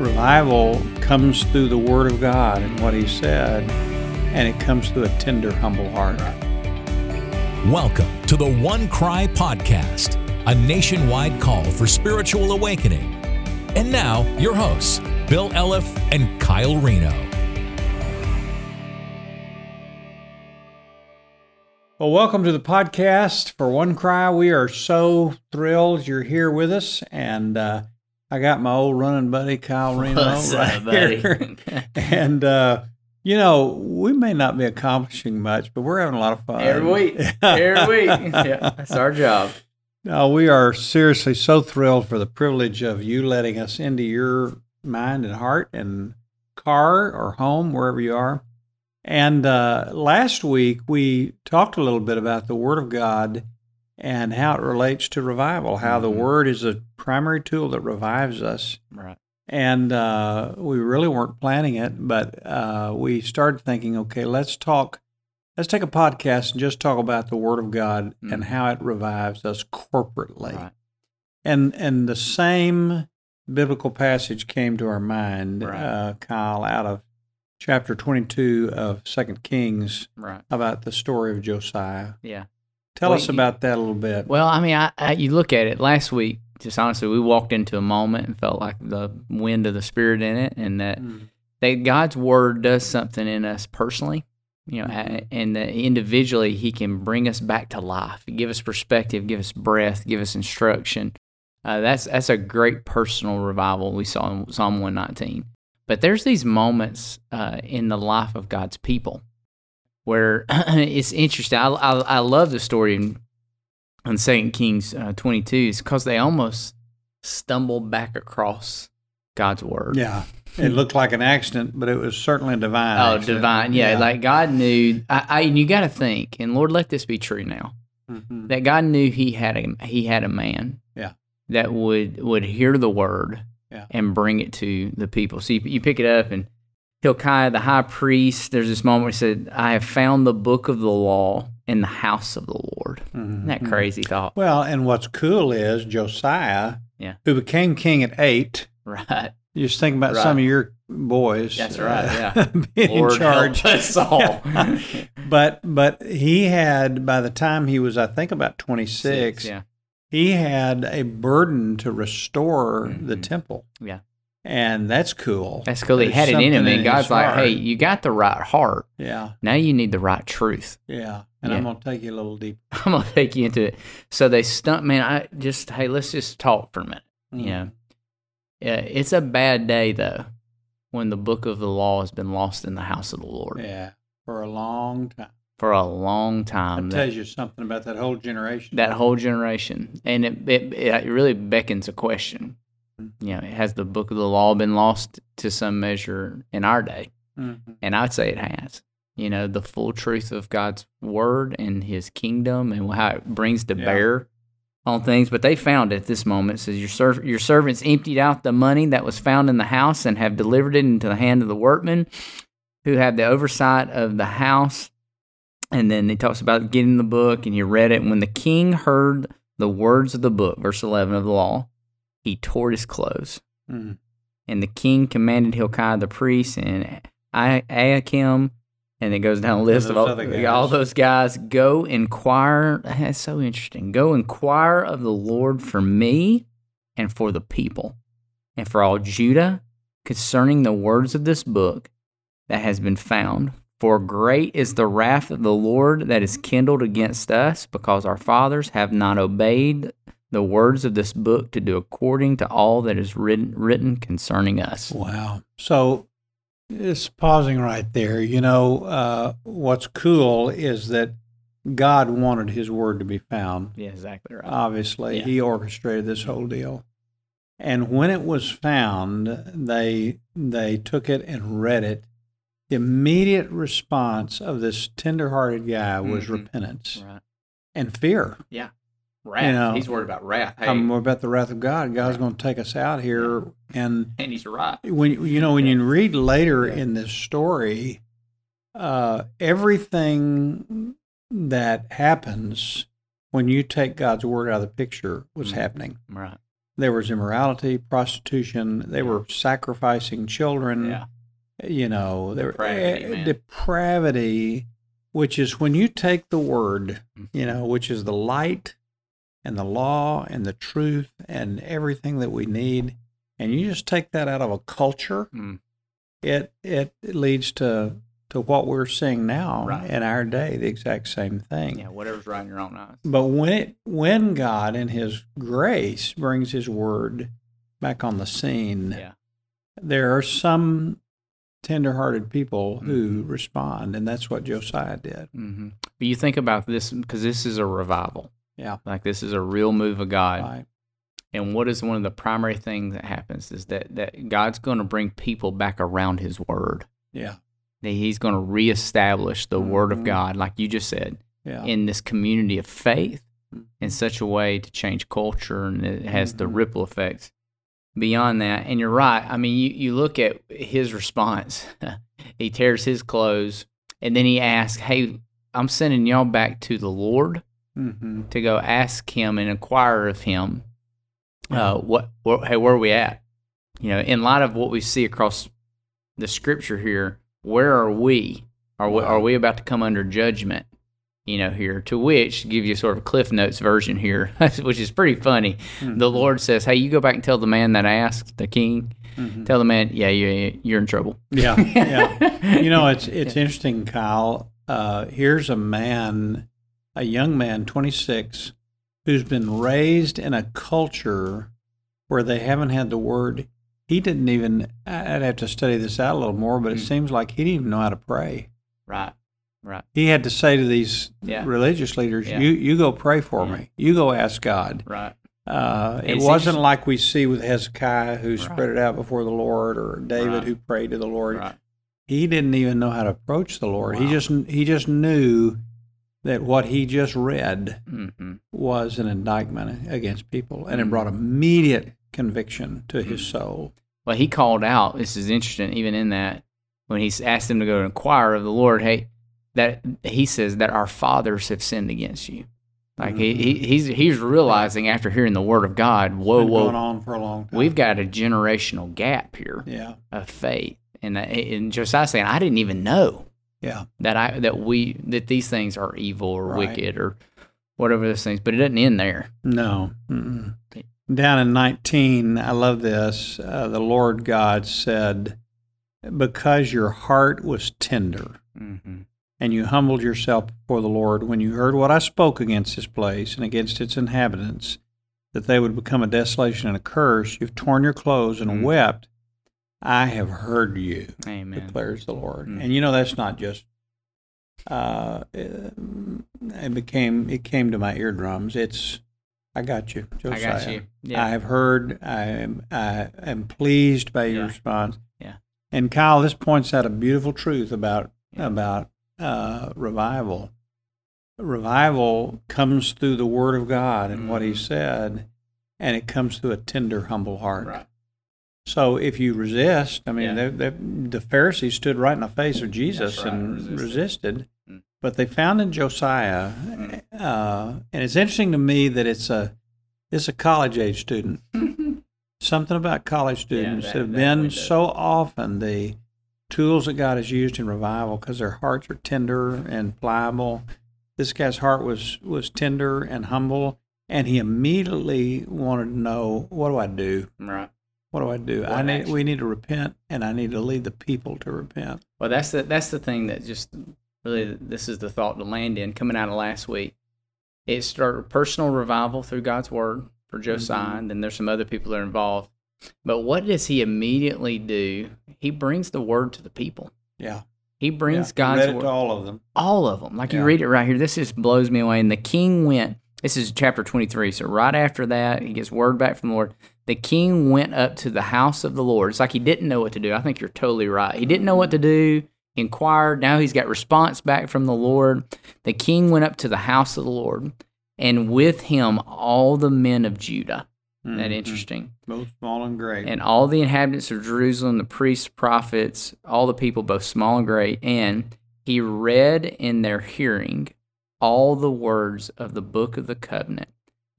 revival comes through the Word of God and what He said, and it comes through a tender, humble heart. Welcome to the One Cry Podcast, a nationwide call for spiritual awakening. And now, your hosts, Bill Elliff and Kyle Reno. Well, welcome to the podcast for One Cry. We are so thrilled you're here with us, and I got my old running buddy, Kyle Reno. What's up, buddy? And, you know, we may not be accomplishing much, but we're having a lot of fun. Every week. Yeah, that's our job. No, we are seriously so thrilled for the privilege of you letting us into your mind and heart and car or home, wherever you are. And last week, we talked a little bit about the Word of God and how it relates to revival, how the Word is a primary tool that revives us. Right. And we really weren't planning it, but we started thinking, okay, let's take a podcast and just talk about the Word of God and how it revives us corporately. Right. And the same biblical passage came to our mind, right, Kyle, out of chapter 22 of Second Kings, right, about the story of Josiah. Yeah. Tell us about that a little bit. Well, I mean, I you look at it last week, just honestly, we walked into a moment and felt like the wind of the Spirit in it, and that God's Word does something in us personally, you know, and that individually He can bring us back to life, give us perspective, give us breath, give us instruction. That's a great personal revival we saw in Psalm 119. But there's these moments in the life of God's people where it's interesting. I love the story in 2 Kings 22 because they almost stumble back across God's Word. Yeah, it looked like an accident, but it was certainly divine. Oh, accident. Divine, yeah. Like God knew, and you got to think, and Lord, let this be true now, that God knew He had a man that would hear the Word and bring it to the people. So you pick it up, and Hilkiah, the high priest, there's this moment where he said, I have found the book of the law in the house of the Lord. Isn't that crazy thought? Well, and what's cool is Josiah, who became king at 8. Right. You just think about some of your boys. That's right, being Lord in charge. Help us all. Yeah. But he had, by the time he was, I think, about 26, he had a burden to restore the temple. Yeah. And that's cool. That's cool. He had it in him, and God's like, hey, you got the right heart. Yeah. Now you need the right truth. Yeah. And I'm going to take you a little deeper. I'm going to take you into it. So they stumped, man, hey, let's just talk for a minute. Mm. You know? Yeah. It's a bad day, though, when the book of the law has been lost in the house of the Lord. Yeah. For a long time. That tells you something about that whole generation. That whole generation. And it really beckons a question. You know, has the book of the law been lost to some measure in our day? And I'd say it has. You know, the full truth of God's Word and His kingdom and how it brings to bear on things. But they found at this moment, it says, your servants emptied out the money that was found in the house and have delivered it into the hand of the workmen who have the oversight of the house. And then he talks about getting the book, and he read it. And when the king heard the words of the book, verse 11 of the law, he tore his clothes. And the king commanded Hilkiah the priest and Ahikam, and it goes down a list of all those guys, go inquire. That's so interesting. Go inquire of the Lord for me and for the people and for all Judah concerning the words of this book that has been found. For great is the wrath of the Lord that is kindled against us because our fathers have not obeyed the words of this book to do according to all that is written concerning us. Wow. So just pausing right there, you know, what's cool is that God wanted His Word to be found. Yeah, exactly right. Obviously, He orchestrated this whole deal. And when it was found, they took it and read it. The immediate response of this tender-hearted guy was repentance and fear. Yeah. Wrath. You know, he's worried about wrath. Hey. I'm worried about the wrath of God. God's going to take us out here, and He's right. When you read later in this story, everything that happens when you take God's Word out of the picture was happening. Right. There was immorality, prostitution. They were sacrificing children. Yeah. You know, depravity, which is when you take the word, you know, which is the light and the law and the truth and everything that we need, and you just take that out of a culture, it leads to what we're seeing now in our day, the exact same thing. Yeah, whatever's right in your own eyes. But when God in His grace brings His word back on the scene, there are some tender-hearted people who respond, and that's what Josiah did. But you think about this, because this is a revival. Yeah. Like, this is a real move of God. Right. And what is one of the primary things that happens is that God's going to bring people back around His word. Yeah. He's going to reestablish the word of God, like you just said, in this community of faith in such a way to change culture, and it has the ripple effects beyond that. And you're right. I mean, you look at his response. He tears his clothes, and then he asks, hey, I'm sending y'all back to the Lord to go ask Him and inquire of Him, where are we at? You know, in light of what we see across the Scripture here, where are we? Are we about to come under judgment? You know, here, to which, give you sort of Cliff Notes version here, which is pretty funny. The Lord says, hey, you go back and tell the man that asked, the king, tell the man, you're in trouble. Yeah, yeah. You know, it's interesting, Kyle. Here's a young man, 26, who's been raised in a culture where they haven't had the word. He didn't even, I'd have to study this out a little more, but it seems like he didn't even know how to pray. Right. Right. He had to say to these religious leaders, you go pray for me. You go ask God. Right. It wasn't like we see with Hezekiah, who spread it out before the Lord, or David, who prayed to the Lord. Right. He didn't even know how to approach the Lord. Wow. He just knew that what he just read was an indictment against people, and it brought immediate conviction to his soul. Well, he called out, this is interesting, even in that, when he asked them to go inquire of the Lord, hey, that he says that our fathers have sinned against you. Like he's realizing after hearing the word of God, it's been going on for a long time. We've got a generational gap here of faith, and Josiah saying, I didn't even know that these things are evil or wicked or whatever those things. But it doesn't end there. No. Mm-mm. Down in 19, I love this. The Lord God said, because your heart was tender. Mm-hmm. And you humbled yourself before the Lord when you heard what I spoke against this place and against its inhabitants, that they would become a desolation and a curse. You've torn your clothes and wept. I have heard you, Amen. Declares the Lord. Mm. And you know, that's not just, it came to my eardrums. It's, I got you, Josiah. I got you. Yeah. I have heard, I am pleased by your response. Yeah. And Kyle, this points out a beautiful truth about revival. Revival comes through the Word of God and what He said, and it comes through a tender, humble heart. Right. So if you resist, I mean, the Pharisees stood right in the face of Jesus and resisted, but they found in Josiah, and it's interesting to me that it's a college-age student. Something about college students have been so often the tools that God has used in revival, because their hearts are tender and pliable. This guy's heart was tender and humble, and he immediately wanted to know, what do I do? Right. What do I do? We need to repent, and I need to lead the people to repent. Well, that's the thing that just really, this is the thought to land in coming out of last week. It started personal revival through God's word for Josiah, and then there's some other people that are involved. But what does he immediately do? He brings the word to the people. Yeah. He brings God's word to all of them. All of them. Like you read it right here. This just blows me away. And the king went. This is chapter 23. So right after that, he gets word back from the Lord. The king went up to the house of the Lord. It's like he didn't know what to do. I think you're totally right. He didn't know what to do. He inquired. Now he's got response back from the Lord. The king went up to the house of the Lord, and with him all the men of Judah. Isn't that interesting? Both small and great. And all the inhabitants of Jerusalem, the priests, prophets, all the people, both small and great. And he read in their hearing all the words of the book of the covenant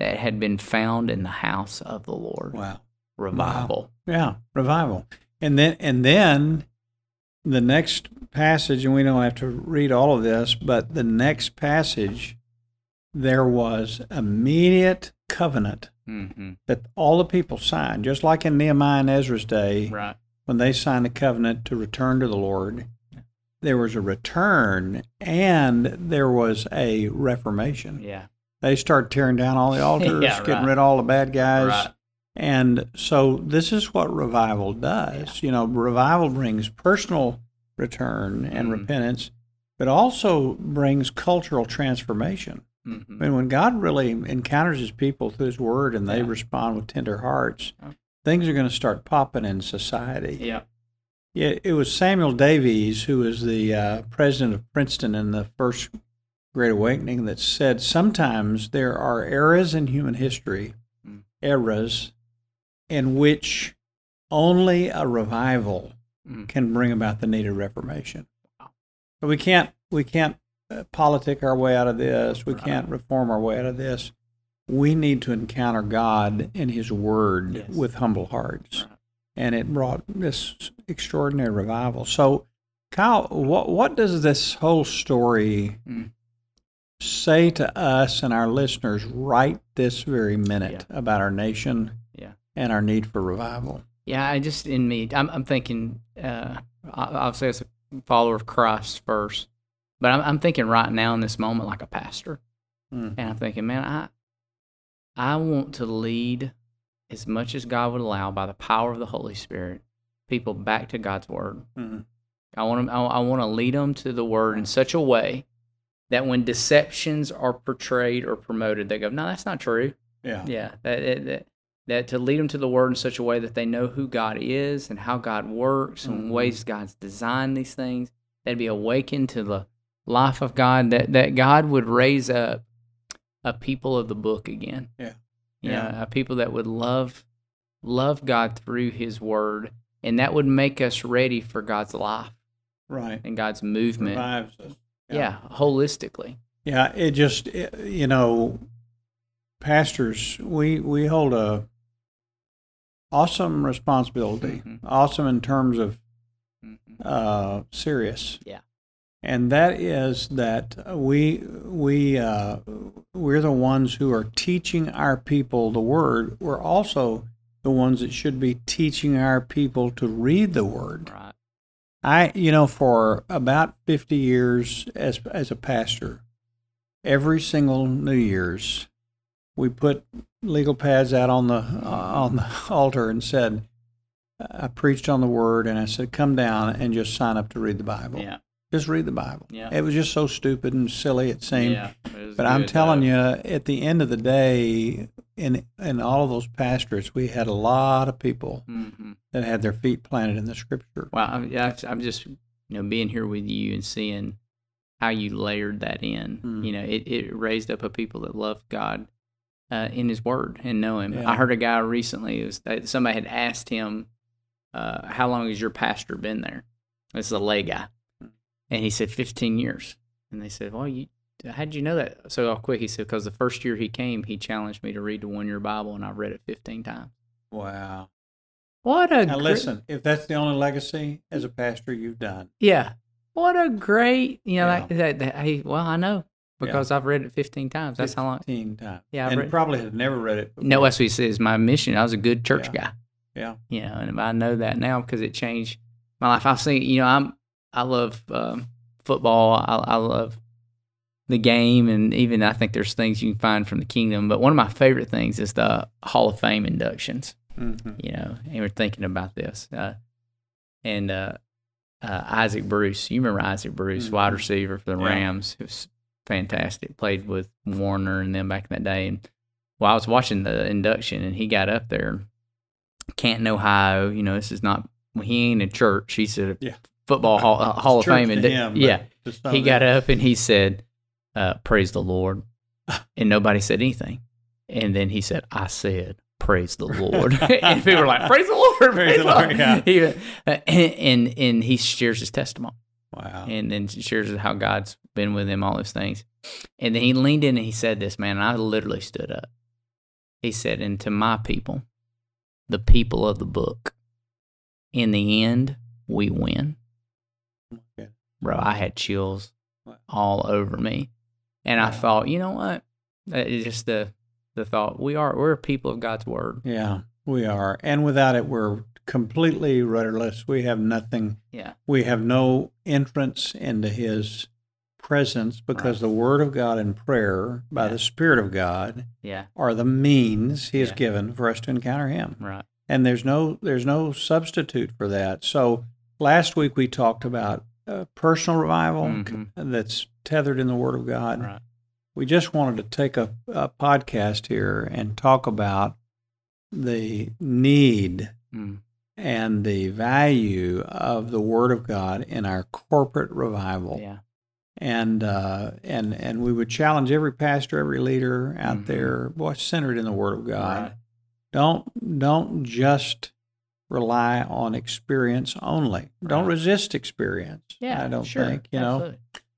that had been found in the house of the Lord. Wow. Revival. Wow. Yeah, revival. And then the next passage, and we don't have to read all of this, but the next passage, there was immediate covenant that all the people signed, just like in Nehemiah and Ezra's day, right, when they signed the covenant to return to the Lord. There was a return, and there was a reformation. Yeah. They start tearing down all the altars, getting rid of all the bad guys. Right. And so this is what revival does. Yeah. You know, revival brings personal return and repentance, but also brings cultural transformation. Mm-hmm. I mean, when God really encounters his people through his word and they respond with tender hearts, things are going to start popping in society. Yeah. It was Samuel Davies, who was the president of Princeton in the First Great Awakening, that said, sometimes there are eras in human history, eras, in which only a revival can bring about the needed reformation. Wow. But we can't politic our way out of this. We can't reform our way out of this. We need to encounter God in his word with humble hearts. Right. And it brought this extraordinary revival. So, Kyle, what does this whole story say to us and our listeners right this very minute about our nation and our need for revival? Yeah, I'm thinking, obviously as a follower of Christ first, but I'm thinking right now in this moment like a pastor. And I'm thinking, man, I want to lead as much as God would allow by the power of the Holy Spirit, people back to God's Word. Mm-hmm. I want to lead them to the Word in such a way that when deceptions are portrayed or promoted, they go, no, that's not true. Yeah. That to lead them to the Word in such a way that they know who God is and how God works and ways God's designed these things, they'd be awakened to the life of God, that God would raise up a people of the book again. Yeah. Yeah, people that would love God through his word, and that would make us ready for God's life, right, and God's movement. Revives us. Yeah, holistically. Yeah, it just, you know, pastors, we hold a awesome responsibility, awesome in terms of serious. Yeah. And that is that we're the ones who are teaching our people the Word. We're also the ones that should be teaching our people to read the Word. Right. For about 50 years as a pastor, every single New Year's, we put legal pads out on the altar and said, I preached on the Word, and I said, come down and just sign up to read the Bible. Yeah. Just read the Bible. Yeah. It was just so stupid and silly it seemed. Yeah, it but I'm telling you, at the end of the day, in all of those pastorates, we had a lot of people that had their feet planted in the Scripture. Well, yeah, I'm just being here with you and seeing how you layered that in. Mm. It raised up a people that loved God in His Word and know Him. Yeah. I heard a guy recently, somebody had asked him, how long has your pastor been there? It's a lay guy. And he said, 15 years. And they said, well, how'd you know that? So quick, he said, because the first year he came, he challenged me to read the one-year Bible, and I read it 15 times. Wow. What a listen, if that's the only legacy as a pastor you've done. Yeah. What a great, I know, because I've read it 15 times. That's how long. 15 times. Yeah, and probably have never read it before. No, that's what he says, my mission. I was a good church guy. Yeah. And I know that now because it changed my life. I've seen, I love football. I love the game, and even I think there's things you can find from the kingdom. But one of my favorite things is the Hall of Fame inductions. Mm-hmm. And we're thinking about this. Isaac Bruce, you remember Isaac Bruce, wide receiver for the Rams. It was fantastic. Played with Warner and them back in that day. And I was watching the induction, and he got up there, Canton, Ohio. This is not, he ain't in church. He said, Football Hall of Fame. And he got up and he said, praise the Lord. And nobody said anything. And then he said, I said, praise the Lord. And people were like, praise the Lord. Praise the Lord. Yeah. And he shares his testimony. Wow. And then shares how God's been with him, all those things. And then he leaned in and he said this, man, and I literally stood up. He said, and to my people, the people of the book, in the end, we win. Okay. Bro, I had chills all over me. And I thought, you know what? It's just the thought, we're people of God's word. Yeah, we are. And without it, we're completely rudderless. We have nothing. Yeah. We have no entrance into his presence because the word of God and prayer by the Spirit of God are the means he has given for us to encounter him. Right. And there's no substitute for that. So last week we talked about personal revival that's tethered in the word of God. Right. We just wanted to take a podcast here and talk about the need and the value of the Word of God in our corporate revival. Yeah. And we would challenge every pastor, every leader out there, boy, centered in the Word of God. Right. Don't just rely on experience only. Right. Don't resist experience. Yeah, I don't think, you know,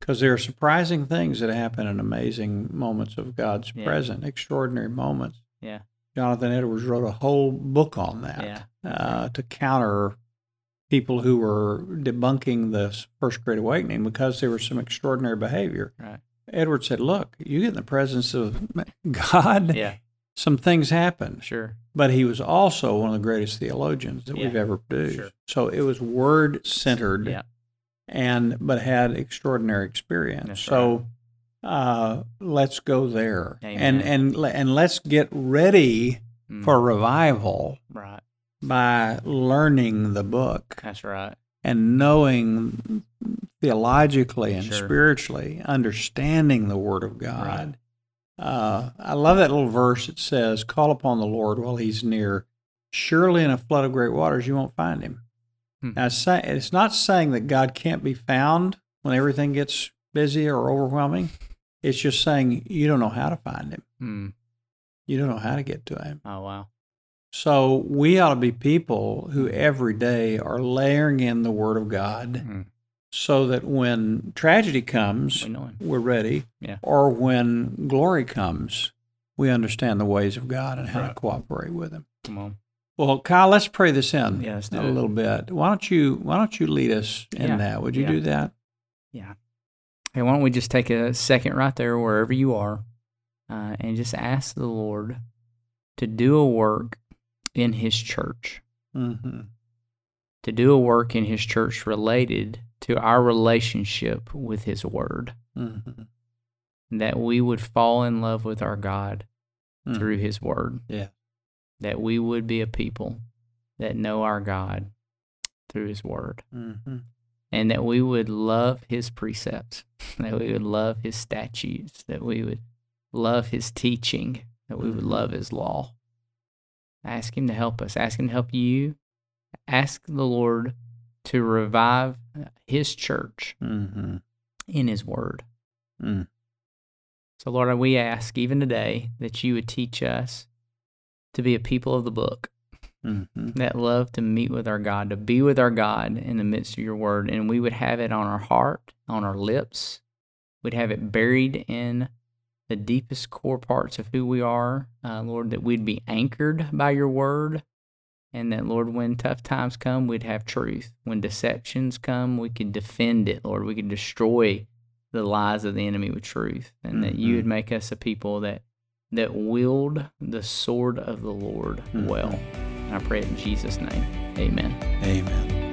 because there are surprising things that happen in amazing moments of God's presence, extraordinary moments. Yeah. Jonathan Edwards wrote a whole book on that to counter people who were debunking the First Great Awakening because there was some extraordinary behavior. Right. Edwards said, look, you get in the presence of God, some things happen. Sure. But he was also one of the greatest theologians that we've ever produced. Sure. So it was word-centered, but had extraordinary experience. That's right. Let's go there. Amen. and let's get ready for revival by learning the book. That's right. And knowing theologically and spiritually, understanding the Word of God. Right. I love that little verse that says, call upon the Lord while he's near. Surely in a flood of great waters you won't find him. Now, it's not saying that God can't be found when everything gets busy or overwhelming. It's just saying you don't know how to find him. You don't know how to get to him. Oh, wow. So we ought to be people who every day are layering in the Word of God so that when tragedy comes, we're ready, or when glory comes, we understand the ways of God and how to cooperate with him. Come on. Well, Kyle, let's pray this in a little bit. Why don't you lead us in that? Would you do that? Yeah. Hey, why don't we just take a second right there, wherever you are, and just ask the Lord to do a work in his church, to do a work in his church related to our relationship with his word, that we would fall in love with our God through his word, that we would be a people that know our God through his word. And that we would love his precepts, that we would love his statutes, that we would love his teaching, that we would love his law. Ask him to help us. Ask him to help you. Ask the Lord to revive his church in his word. So, Lord, we ask even today that you would teach us to be a people of the book. That love to meet with our God, to be with our God in the midst of your word. And we would have it on our heart, on our lips. We'd have it buried in the deepest core parts of who we are, Lord, that we'd be anchored by your word. And that, Lord, when tough times come, we'd have truth. When deceptions come, we could defend it, Lord. We could destroy the lies of the enemy with truth. And that you would make us a people that wield the sword of the Lord well. I pray it in Jesus' name. Amen. Amen.